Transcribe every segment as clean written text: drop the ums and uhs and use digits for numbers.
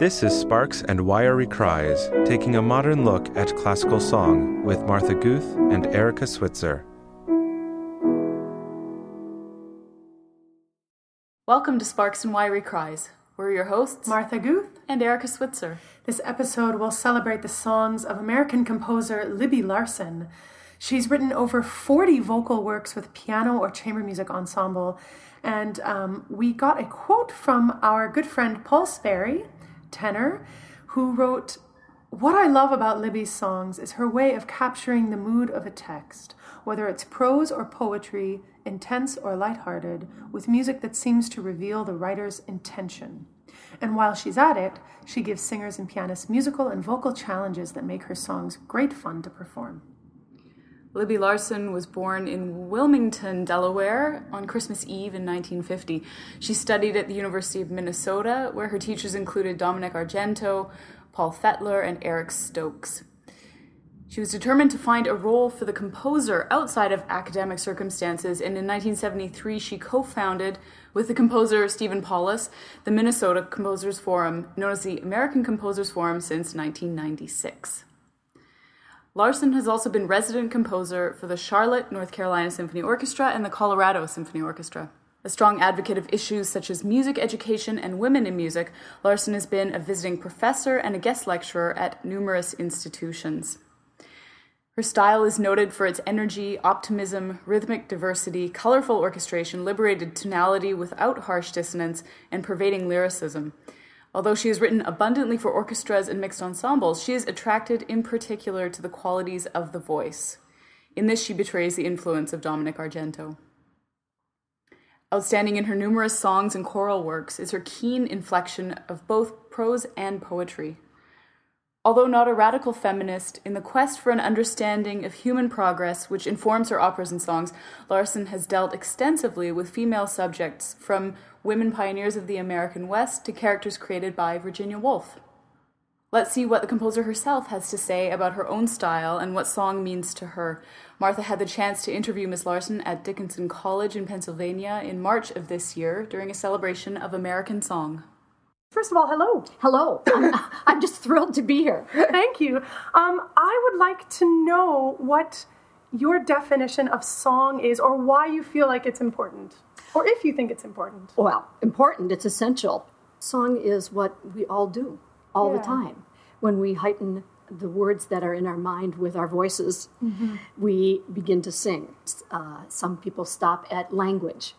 This is Sparks and Wiry Cries, taking a modern look at classical song with Martha Guth and Erica Switzer. Welcome to Sparks and Wiry Cries. We're your hosts, Martha Guth and Erica Switzer. This episode will celebrate the songs of American composer Libby Larsen. She's written over 40 vocal works with piano or chamber music ensemble, and we got a quote from our good friend Paul Sperry, tenor, who wrote, "What I love about Libby's songs is her way of capturing the mood of a text, whether it's prose or poetry, intense or lighthearted, with music that seems to reveal the writer's intention. And while she's at it, she gives singers and pianists musical and vocal challenges that make her songs great fun to perform." Libby Larsen was born in Wilmington, Delaware, on Christmas Eve in 1950. She studied at the University of Minnesota, where her teachers included Dominic Argento, Paul Fetler, and Eric Stokes. She was determined to find a role for the composer outside of academic circumstances, and in 1973 she co-founded, with the composer Stephen Paulus, the Minnesota Composers Forum, known as the American Composers Forum since 1996. Larsen has also been resident composer for the Charlotte, North Carolina Symphony Orchestra and the Colorado Symphony Orchestra. A strong advocate of issues such as music education and women in music, Larsen has been a visiting professor and a guest lecturer at numerous institutions. Her style is noted for its energy, optimism, rhythmic diversity, colorful orchestration, liberated tonality without harsh dissonance, and pervading lyricism. Although she has written abundantly for orchestras and mixed ensembles, she is attracted in particular to the qualities of the voice. In this, she betrays the influence of Dominic Argento. Outstanding in her numerous songs and choral works is her keen inflection of both prose and poetry. Although not a radical feminist, in the quest for an understanding of human progress, which informs her operas and songs, Larsen has dealt extensively with female subjects, from women pioneers of the American West to characters created by Virginia Woolf. Let's see what the composer herself has to say about her own style and what song means to her. Martha had the chance to interview Miss Larsen at Dickinson College in Pennsylvania in March of this year during a celebration of American song. First of all, hello. Hello. I'm just thrilled to be here. Thank you. I would like to know what your definition of song is, or why you feel like it's important, or if you think it's important. Well, important, it's essential. Song is what we all do all the time. When we heighten the words that are in our mind with our voices, we begin to sing. Some people stop at language.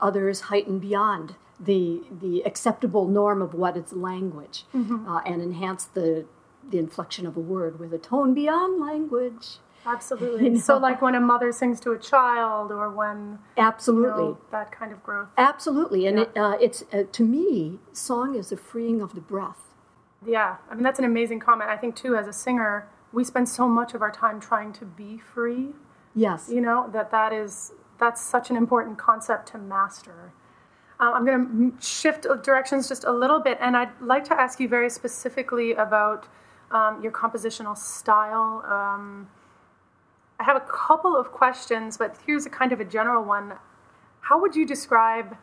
Others heighten beyond the acceptable norm of what is language, and enhance the inflection of a word with a tone beyond language. Absolutely. You know? So like when a mother sings to a child, or when... Absolutely. You know, that kind of growth. Absolutely. And it's to me, song is the freeing of the breath. Yeah. I mean, that's an amazing comment. I think, too, as a singer, we spend so much of our time trying to be free. Yes. You know, that's such an important concept to master. I'm going to shift directions just a little bit, and I'd like to ask you very specifically about your compositional style. I have a couple of questions, but here's a kind of a general one. How would you describe...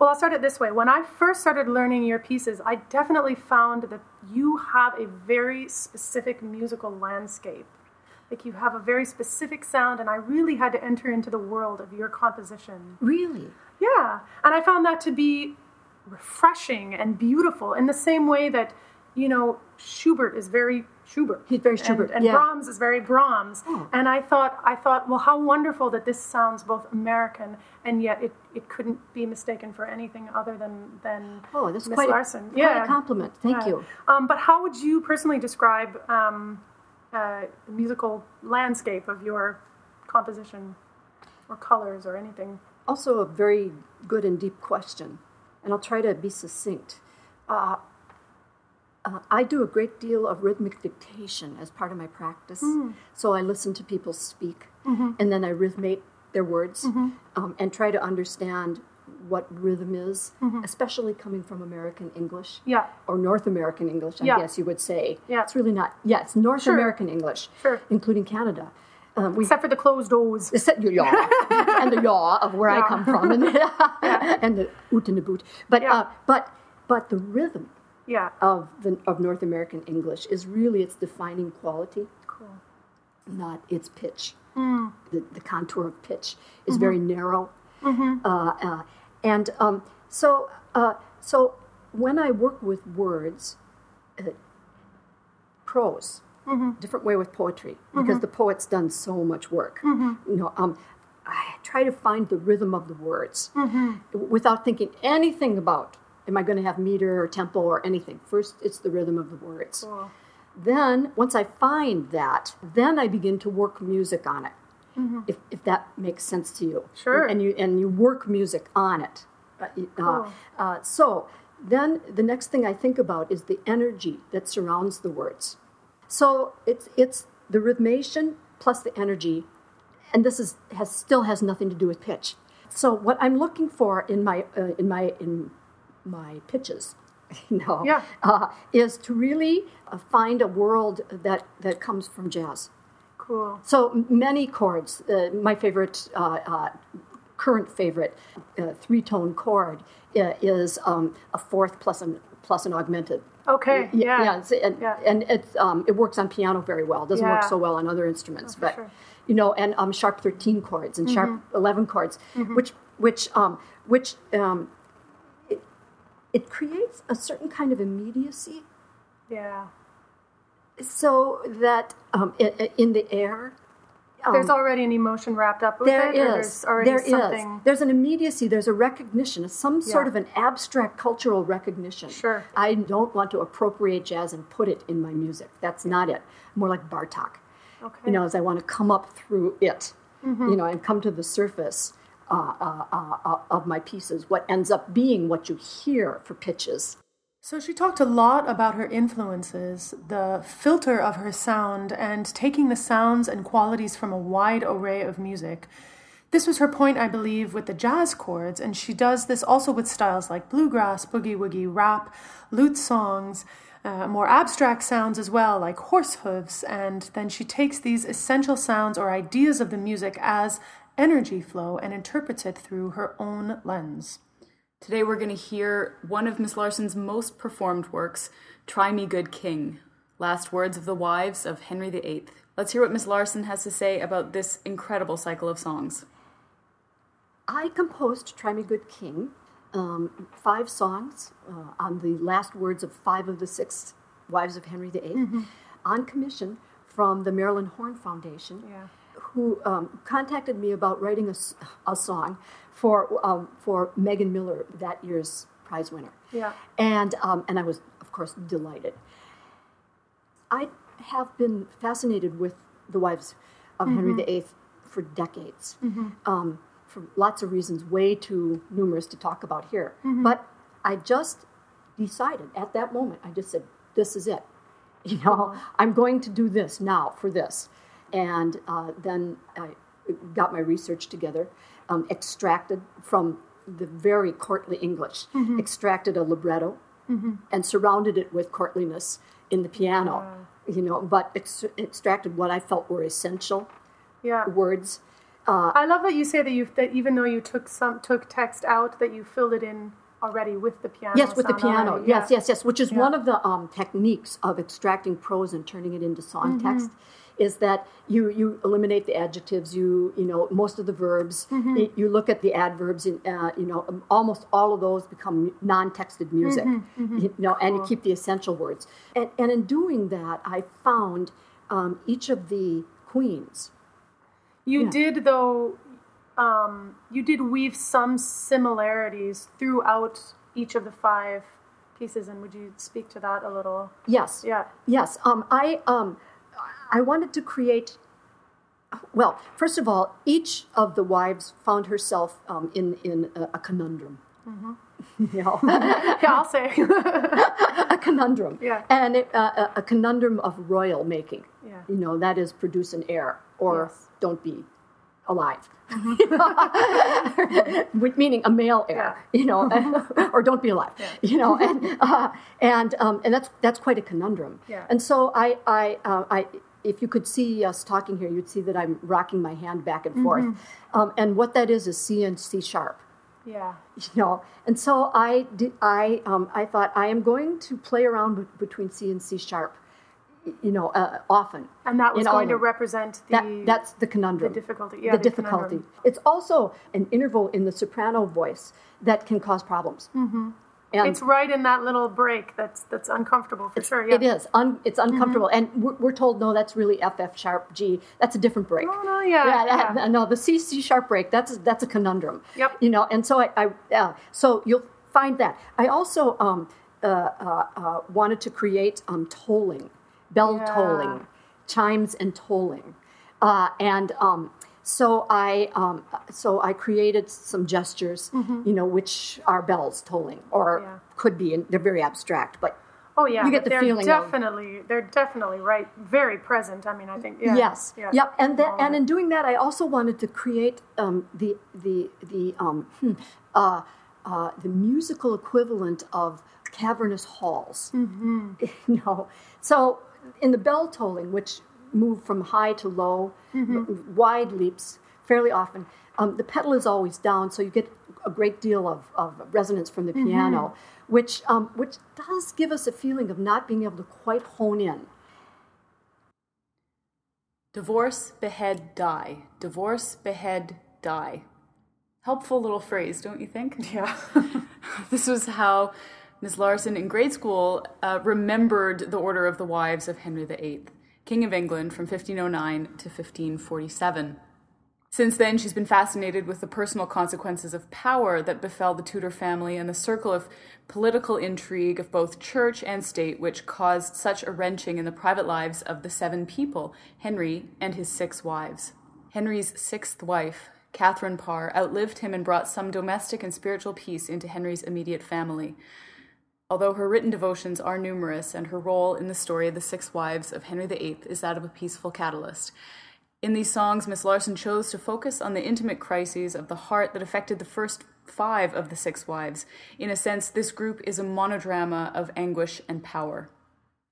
Well, I'll start it this way. When I first started learning your pieces, I definitely found that you have a very specific musical landscape. Like, you have a very specific sound, and I really had to enter into the world of your composition. Really? Yeah, and I found that to be refreshing and beautiful, in the same way that, you know, Schubert is very Schubert. He's very Schubert, and Brahms is very Brahms. Oh. And I thought, well, how wonderful that this sounds both American, and yet it couldn't be mistaken for anything other than Miss Larsen. Quite a compliment. Thank you. But how would you personally describe the musical landscape of your composition, or colors, or anything? Also a very good and deep question, and I'll try to be succinct. I do a great deal of rhythmic dictation as part of my practice. So I listen to people speak, and then I rhythmate their words, and try to understand what rhythm is, especially coming from American English, or North American English, I guess you would say. Yeah. It's really not, it's North American English, including Canada. Except for the closed O's. Except your yaw. And the yaw of where I come from. And the oot and the boot. But But the rhythm of North American English is really its defining quality, cool. not its pitch. Mm. The contour of pitch is mm-hmm. very narrow. Mm-hmm. So when I work with words, prose, mm-hmm. different way with poetry, mm-hmm. because the poet's done so much work. Mm-hmm. You know, I try to find the rhythm of the words mm-hmm. without thinking anything about, am I going to have meter or tempo or anything? First, it's the rhythm of the words. Cool. Then, once I find that, then I begin to work music on it, mm-hmm. if that makes sense to you. Sure. And you work music on it. Cool. So then the next thing I think about is the energy that surrounds the words. So it's the rhythmation plus the energy, and this still has nothing to do with pitch. So what I'm looking for in my pitches, is to really find a world that comes from jazz. Cool. So many chords. My favorite, current favorite, three-tone chord is a fourth plus an augmented. Okay. Yeah. And it's it works on piano very well. It doesn't work so well on other instruments, but sure. And sharp 13 chords and mm-hmm. sharp 11 chords, mm-hmm. which it creates a certain kind of immediacy. Yeah. So that in the air, there's already an emotion wrapped up with it. There's already something. There's an immediacy. There's a recognition, some sort of an abstract cultural recognition. Sure. I don't want to appropriate jazz and put it in my music. That's not it. More like Bartok. Okay. As I want to come up through it, mm-hmm. And come to the surface. Of my pieces, what ends up being what you hear for pitches. So she talked a lot about her influences, the filter of her sound, and taking the sounds and qualities from a wide array of music. This was her point, I believe, with the jazz chords, and she does this also with styles like bluegrass, boogie-woogie, rap, lute songs, more abstract sounds as well, like horse hooves, and then she takes these essential sounds or ideas of the music as energy flow and interprets it through her own lens. Today we're going to hear one of Miss Larsen's most performed works, Try Me Good King, Last Words of the Wives of Henry VIII. Let's hear what Miss Larsen has to say about this incredible cycle of songs. I composed Try Me Good King, 5 songs on the last words of 5 of the 6 wives of Henry VIII, mm-hmm. on commission from the Marilyn Horne Foundation. Yeah. Who contacted me about writing a song for Megan Miller, that year's prize winner. Yeah. And I was, of course, delighted. I have been fascinated with the wives of mm-hmm. Henry VIII for decades, mm-hmm. For lots of reasons, way too numerous to talk about here. Mm-hmm. But I just decided at that moment, I just said, this is it. I'm going to do this now for this. And then I got my research together, extracted from the very courtly English, mm-hmm. extracted a libretto, mm-hmm. and surrounded it with courtliness in the piano, but extracted what I felt were essential words. I love that you say that even though you took text out, that you filled it in already with the piano. Yes, with the piano. Already. Yes, which is one of the techniques of extracting prose and turning it into song mm-hmm. text. Is that you eliminate the adjectives, most of the verbs, mm-hmm. you look at the adverbs, and almost all of those become non-texted music, mm-hmm, mm-hmm. And you keep the essential words. And in doing that, I found each of the queens. You did weave some similarities throughout each of the 5 pieces, and would you speak to that a little? Yes. Yeah. Yes. I wanted to create, well, first of all, each of the wives found herself in a conundrum. Mm-hmm. I'll say. A conundrum. Yeah. And a conundrum of royal making. Yeah. That is, produce an heir or don't be alive. Meaning a male heir, or don't be alive, and that's quite a conundrum. Yeah. And so I, if you could see us talking here, you'd see that I'm rocking my hand back and forth, and what that is C and C sharp. Yeah. You know, and so I thought, I am going to play around between C and C sharp, you know, often. And that was going to represent the... That's the conundrum. The difficulty. Yeah, the difficulty. Conundrum. It's also an interval in the soprano voice that can cause problems. Mm-hmm. And it's right in that little break that's uncomfortable for sure. Yeah. It is. It's uncomfortable. Mm-hmm. And we're told, no, that's really F sharp G. That's a different break. Oh, no, yeah. No, the C sharp break, that's a conundrum. Yep. You know, and so so you'll find that. I also wanted to create tolling, bell tolling, chimes and tolling. So I created some gestures, mm-hmm. you know, which are bells tolling, or could be, and they're very abstract, but you get the feeling. They're definitely right, very present. I mean, I think and in doing that, I also wanted to create the musical equivalent of cavernous halls. Mm-hmm. You know, so in the bell tolling, which move from high to low, mm-hmm. wide leaps fairly often. The pedal is always down, so you get a great deal of resonance from the mm-hmm. piano, which does give us a feeling of not being able to quite hone in. Divorce, behead, die. Divorce, behead, die. Helpful little phrase, don't you think? Yeah. This was how Ms. Larsen in grade school remembered the order of the wives of Henry VIII. King of England, from 1509 to 1547. Since then, she's been fascinated with the personal consequences of power that befell the Tudor family and the circle of political intrigue of both church and state, which caused such a wrenching in the private lives of the seven people, Henry and his six wives. Henry's sixth wife, Catherine Parr, outlived him and brought some domestic and spiritual peace into Henry's immediate family. Although her written devotions are numerous, and her role in the story of the six wives of Henry VIII is that of a peaceful catalyst. In these songs, Miss Larsen chose to focus on the intimate crises of the heart that affected the first five of the six wives. In a sense, this group is a monodrama of anguish and power.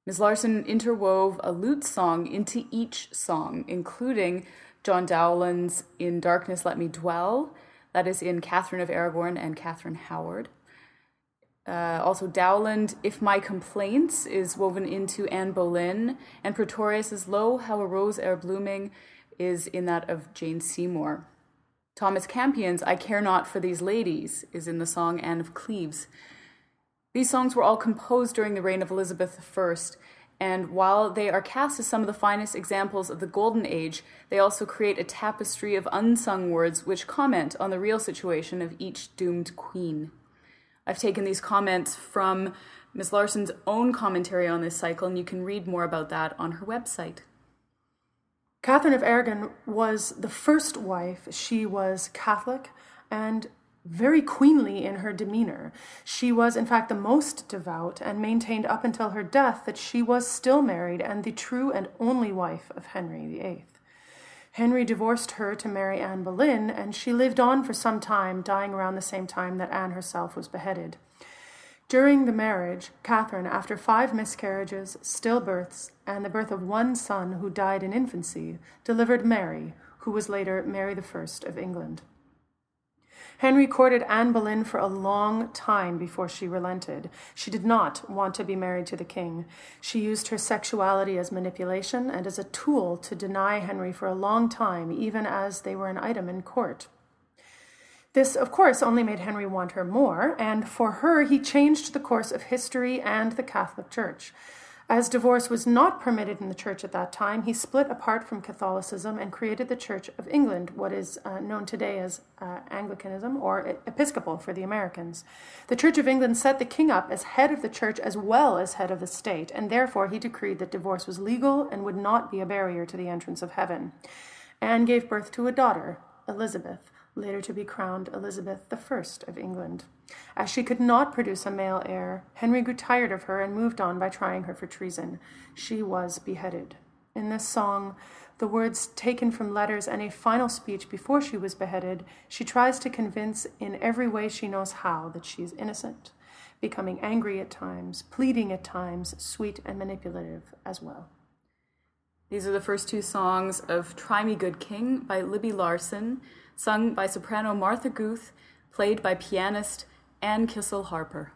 Miss Larsen interwove a lute song into each song, including John Dowland's In Darkness Let Me Dwell, that is in Catherine of Aragon and Catherine Howard. Also Dowland, If My Complaints, is woven into Anne Boleyn, and Pretorius's Lo, How a Rose Ere Blooming is in that of Jane Seymour. Thomas Campion's I Care Not for These Ladies is in the song Anne of Cleves. These songs were all composed during the reign of Elizabeth I, and while they are cast as some of the finest examples of the Golden Age, they also create a tapestry of unsung words which comment on the real situation of each doomed queen. I've taken these comments from Ms. Larsen's own commentary on this cycle, and you can read more about that on her website. Catherine of Aragon was the first wife. She was Catholic and very queenly in her demeanor. She was, in fact, the most devout, and maintained up until her death that she was still married and the true and only wife of Henry VIII. Henry divorced her to marry Anne Boleyn, and she lived on for some time, dying around the same time that Anne herself was beheaded. During the marriage, Catherine, after 5 miscarriages, stillbirths, and the birth of one son who died in infancy, delivered Mary, who was later Mary I of England. Henry courted Anne Boleyn for a long time before she relented. She did not want to be married to the king. She used her sexuality as manipulation and as a tool to deny Henry for a long time, even as they were an item in court. This, of course, only made Henry want her more, and for her he changed the course of history and the Catholic Church. As divorce was not permitted in the Church at that time, he split apart from Catholicism and created the Church of England, what is known today as Anglicanism, or Episcopal for the Americans. The Church of England set the king up as head of the church as well as head of the state, and therefore he decreed that divorce was legal and would not be a barrier to the entrance of heaven. Anne gave birth to a daughter, Elizabeth, later to be crowned Elizabeth I of England. As she could not produce a male heir, Henry grew tired of her and moved on by trying her for treason. She was beheaded. In this song, the words taken from letters and a final speech before she was beheaded, she tries to convince in every way she knows how that she is innocent, becoming angry at times, pleading at times, sweet and manipulative as well. These are the first 2 songs of Try Me Good King by Libby Larsen, sung by soprano Martha Guth, played by pianist Anne Kissel Harper.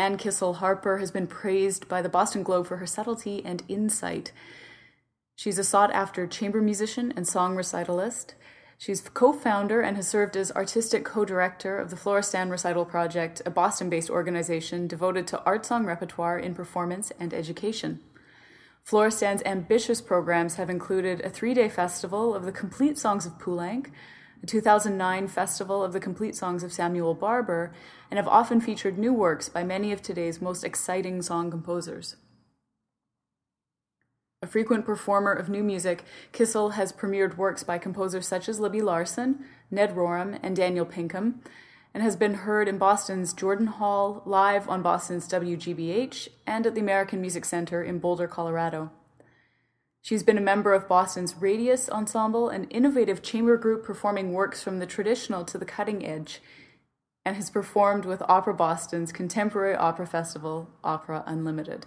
Anne Kissel Harper has been praised by the Boston Globe for her subtlety and insight. She's a sought-after chamber musician and song recitalist. She's co-founder and has served as artistic co-director of the Florestan Recital Project, a Boston-based organization devoted to art song repertoire in performance and education. Florestan's ambitious programs have included a 3-day festival of the complete songs of Poulenc, the 2009 Festival of the Complete Songs of Samuel Barber, and have often featured new works by many of today's most exciting song composers. A frequent performer of new music, Kissel has premiered works by composers such as Libby Larsen, Ned Rorem, and Daniel Pinkham, and has been heard in Boston's Jordan Hall, live on Boston's WGBH, and at the American Music Center in Boulder, Colorado. She's been a member of Boston's Radius Ensemble, an innovative chamber group performing works from the traditional to the cutting edge, and has performed with Opera Boston's contemporary opera festival, Opera Unlimited.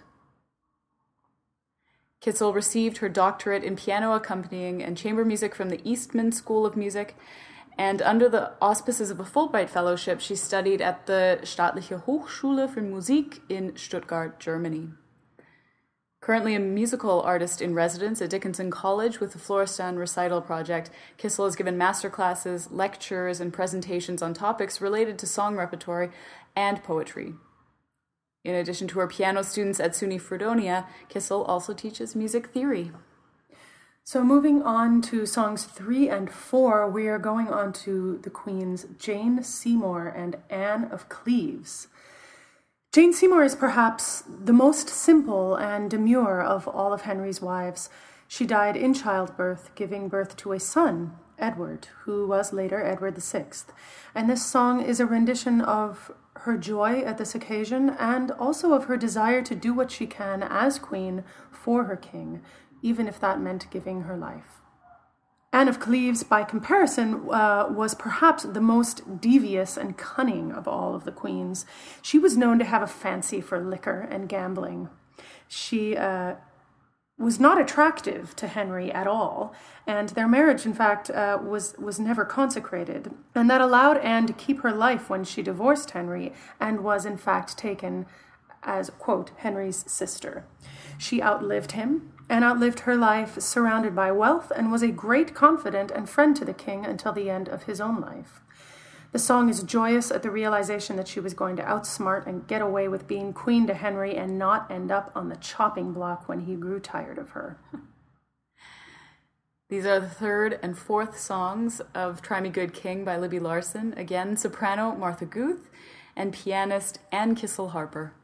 Kissel received her doctorate in piano accompanying and chamber music from the Eastman School of Music, and under the auspices of a Fulbright Fellowship, she studied at the Staatliche Hochschule für Musik in Stuttgart, Germany. Currently a musical artist in residence at Dickinson College with the Florestan Recital Project, Kissel has given masterclasses, lectures, and presentations on topics related to song repertoire and poetry. In addition to her piano students at SUNY Fredonia, Kissel also teaches music theory. So moving on to songs 3 and 4, we are going on to the Queens Jane Seymour and Anne of Cleves. Jane Seymour is perhaps the most simple and demure of all of Henry's wives. She died in childbirth, giving birth to a son, Edward, who was later Edward VI. And this song is a rendition of her joy at this occasion and also of her desire to do what she can as queen for her king, even if that meant giving her life. Anne of Cleves, by comparison, was perhaps the most devious and cunning of all of the queens. She was known to have a fancy for liquor and gambling. She was not attractive to Henry at all, and their marriage, in fact, was never consecrated. And that allowed Anne to keep her life when she divorced Henry and was, in fact, taken as, quote, Henry's sister. She outlived him and outlived her life, surrounded by wealth, and was a great confidant and friend to the king until the end of his own life. The song is joyous at the realization that she was going to outsmart and get away with being queen to Henry and not end up on the chopping block when he grew tired of her. These are the 3rd and 4th songs of Try Me Good King by Libby Larsen, again soprano Martha Guth and pianist Anne Kissel Harper.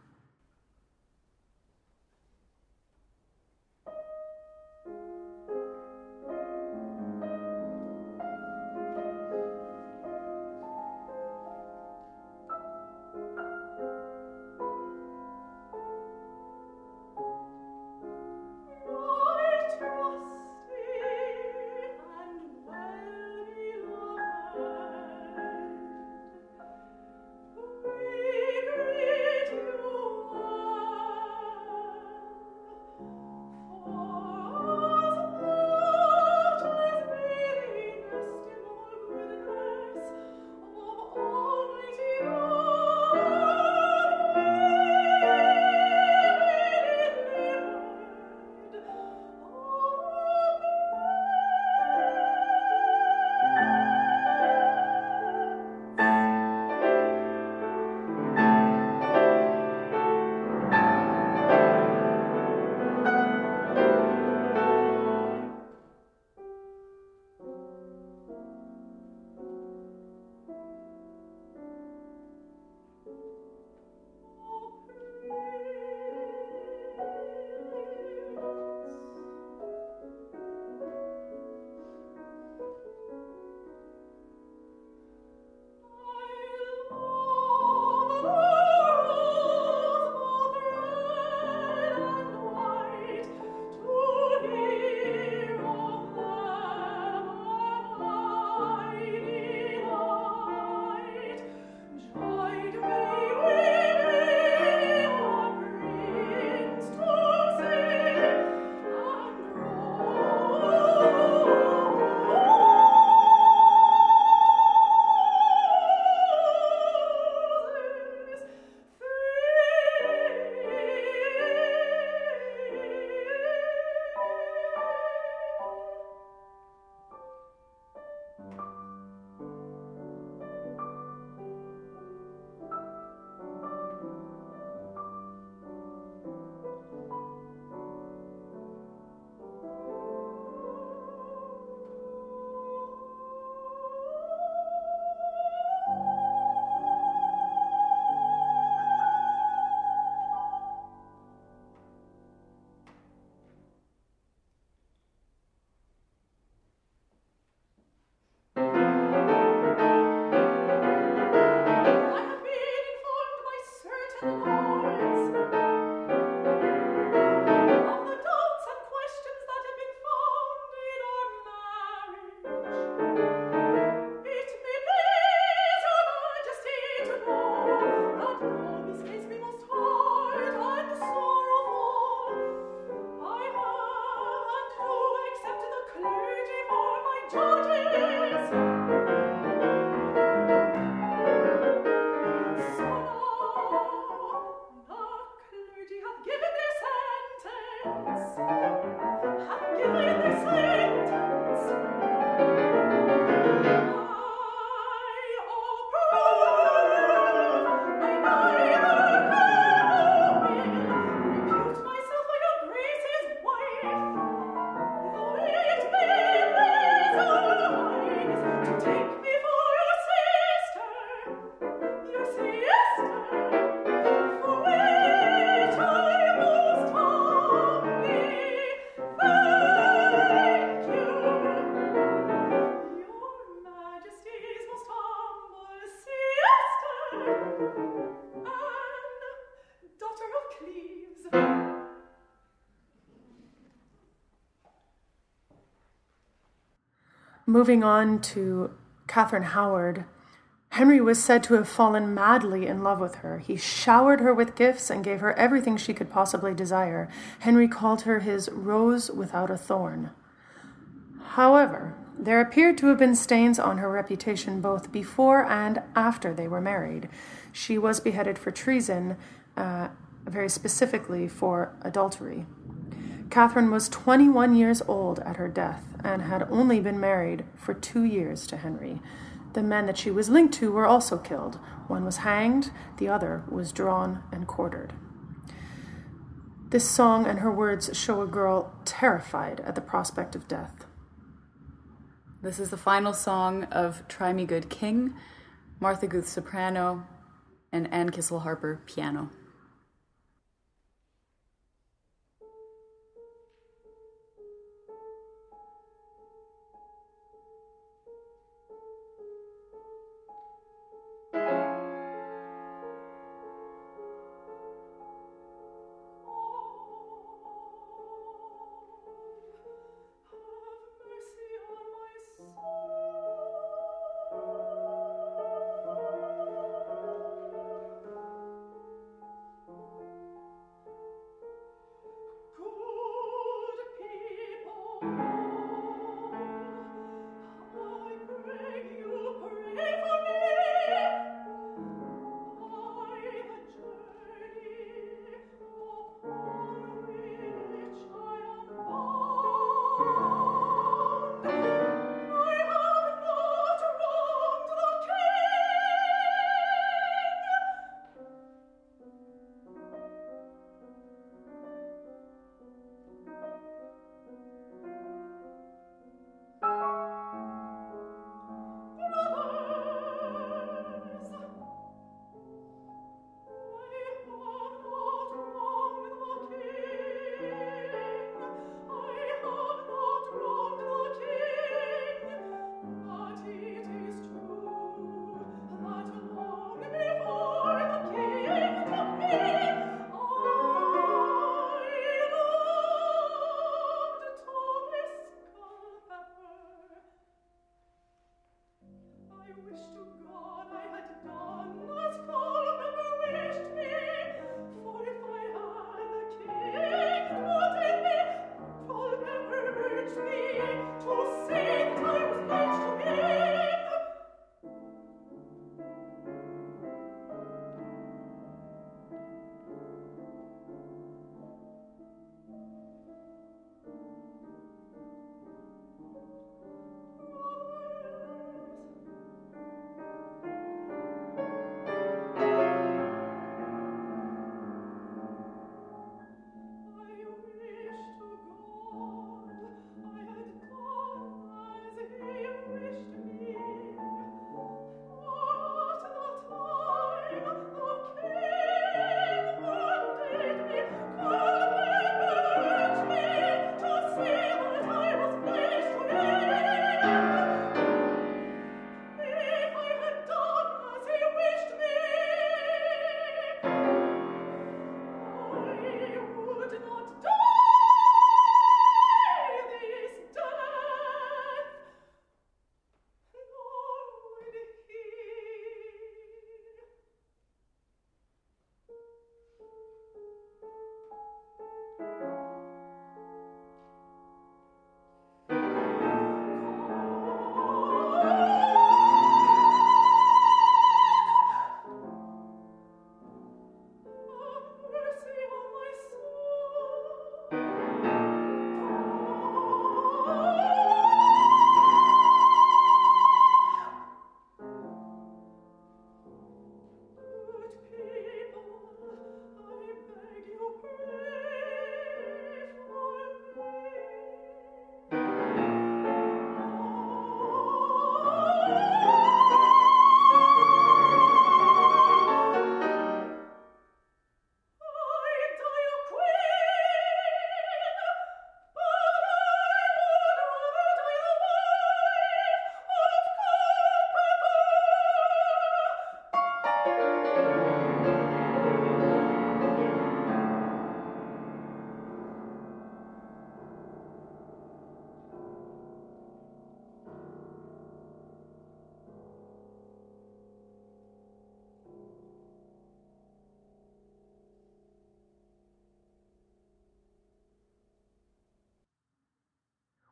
Moving on to Catherine Howard, Henry was said to have fallen madly in love with her. He showered her with gifts and gave her everything she could possibly desire. Henry called her his rose without a thorn. However, there appeared to have been stains on her reputation both before and after they were married. She was beheaded for treason, very specifically for adultery. Catherine was 21 years old at her death and had only been married for 2 years to Henry. The men that she was linked to were also killed. One was hanged, the other was drawn and quartered. This song and her words show a girl terrified at the prospect of death. This is the final song of Try Me Good King, Martha Guth soprano, and Anne Kissel Harper piano.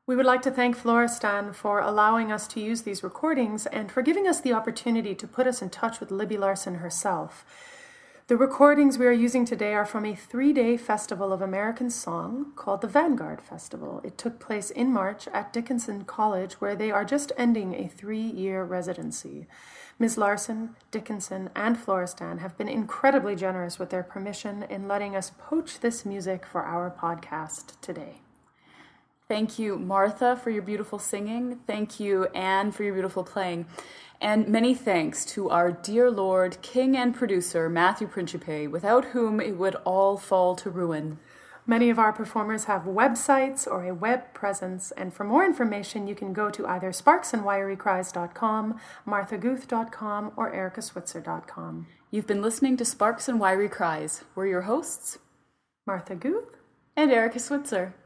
We would like to thank Florestan for allowing us to use these recordings and for giving us the opportunity to put us in touch with Libby Larsen herself. The recordings we are using today are from a 3-day festival of American song called the Vanguard Festival. It took place in March at Dickinson College, where they are just ending a 3-year residency. Ms. Larsen, Dickinson, and Florestan have been incredibly generous with their permission in letting us poach this music for our podcast today. Thank you, Martha, for your beautiful singing. Thank you, Anne, for your beautiful playing. And many thanks to our dear Lord, King and producer, Matthew Principe, without whom it would all fall to ruin. Many of our performers have websites or a web presence, and for more information, you can go to either sparksandwirycries.com, marthaguth.com, or ericaswitzer.com. You've been listening to Sparks and Wiry Cries. We're your hosts, Martha Guth and Erica Switzer.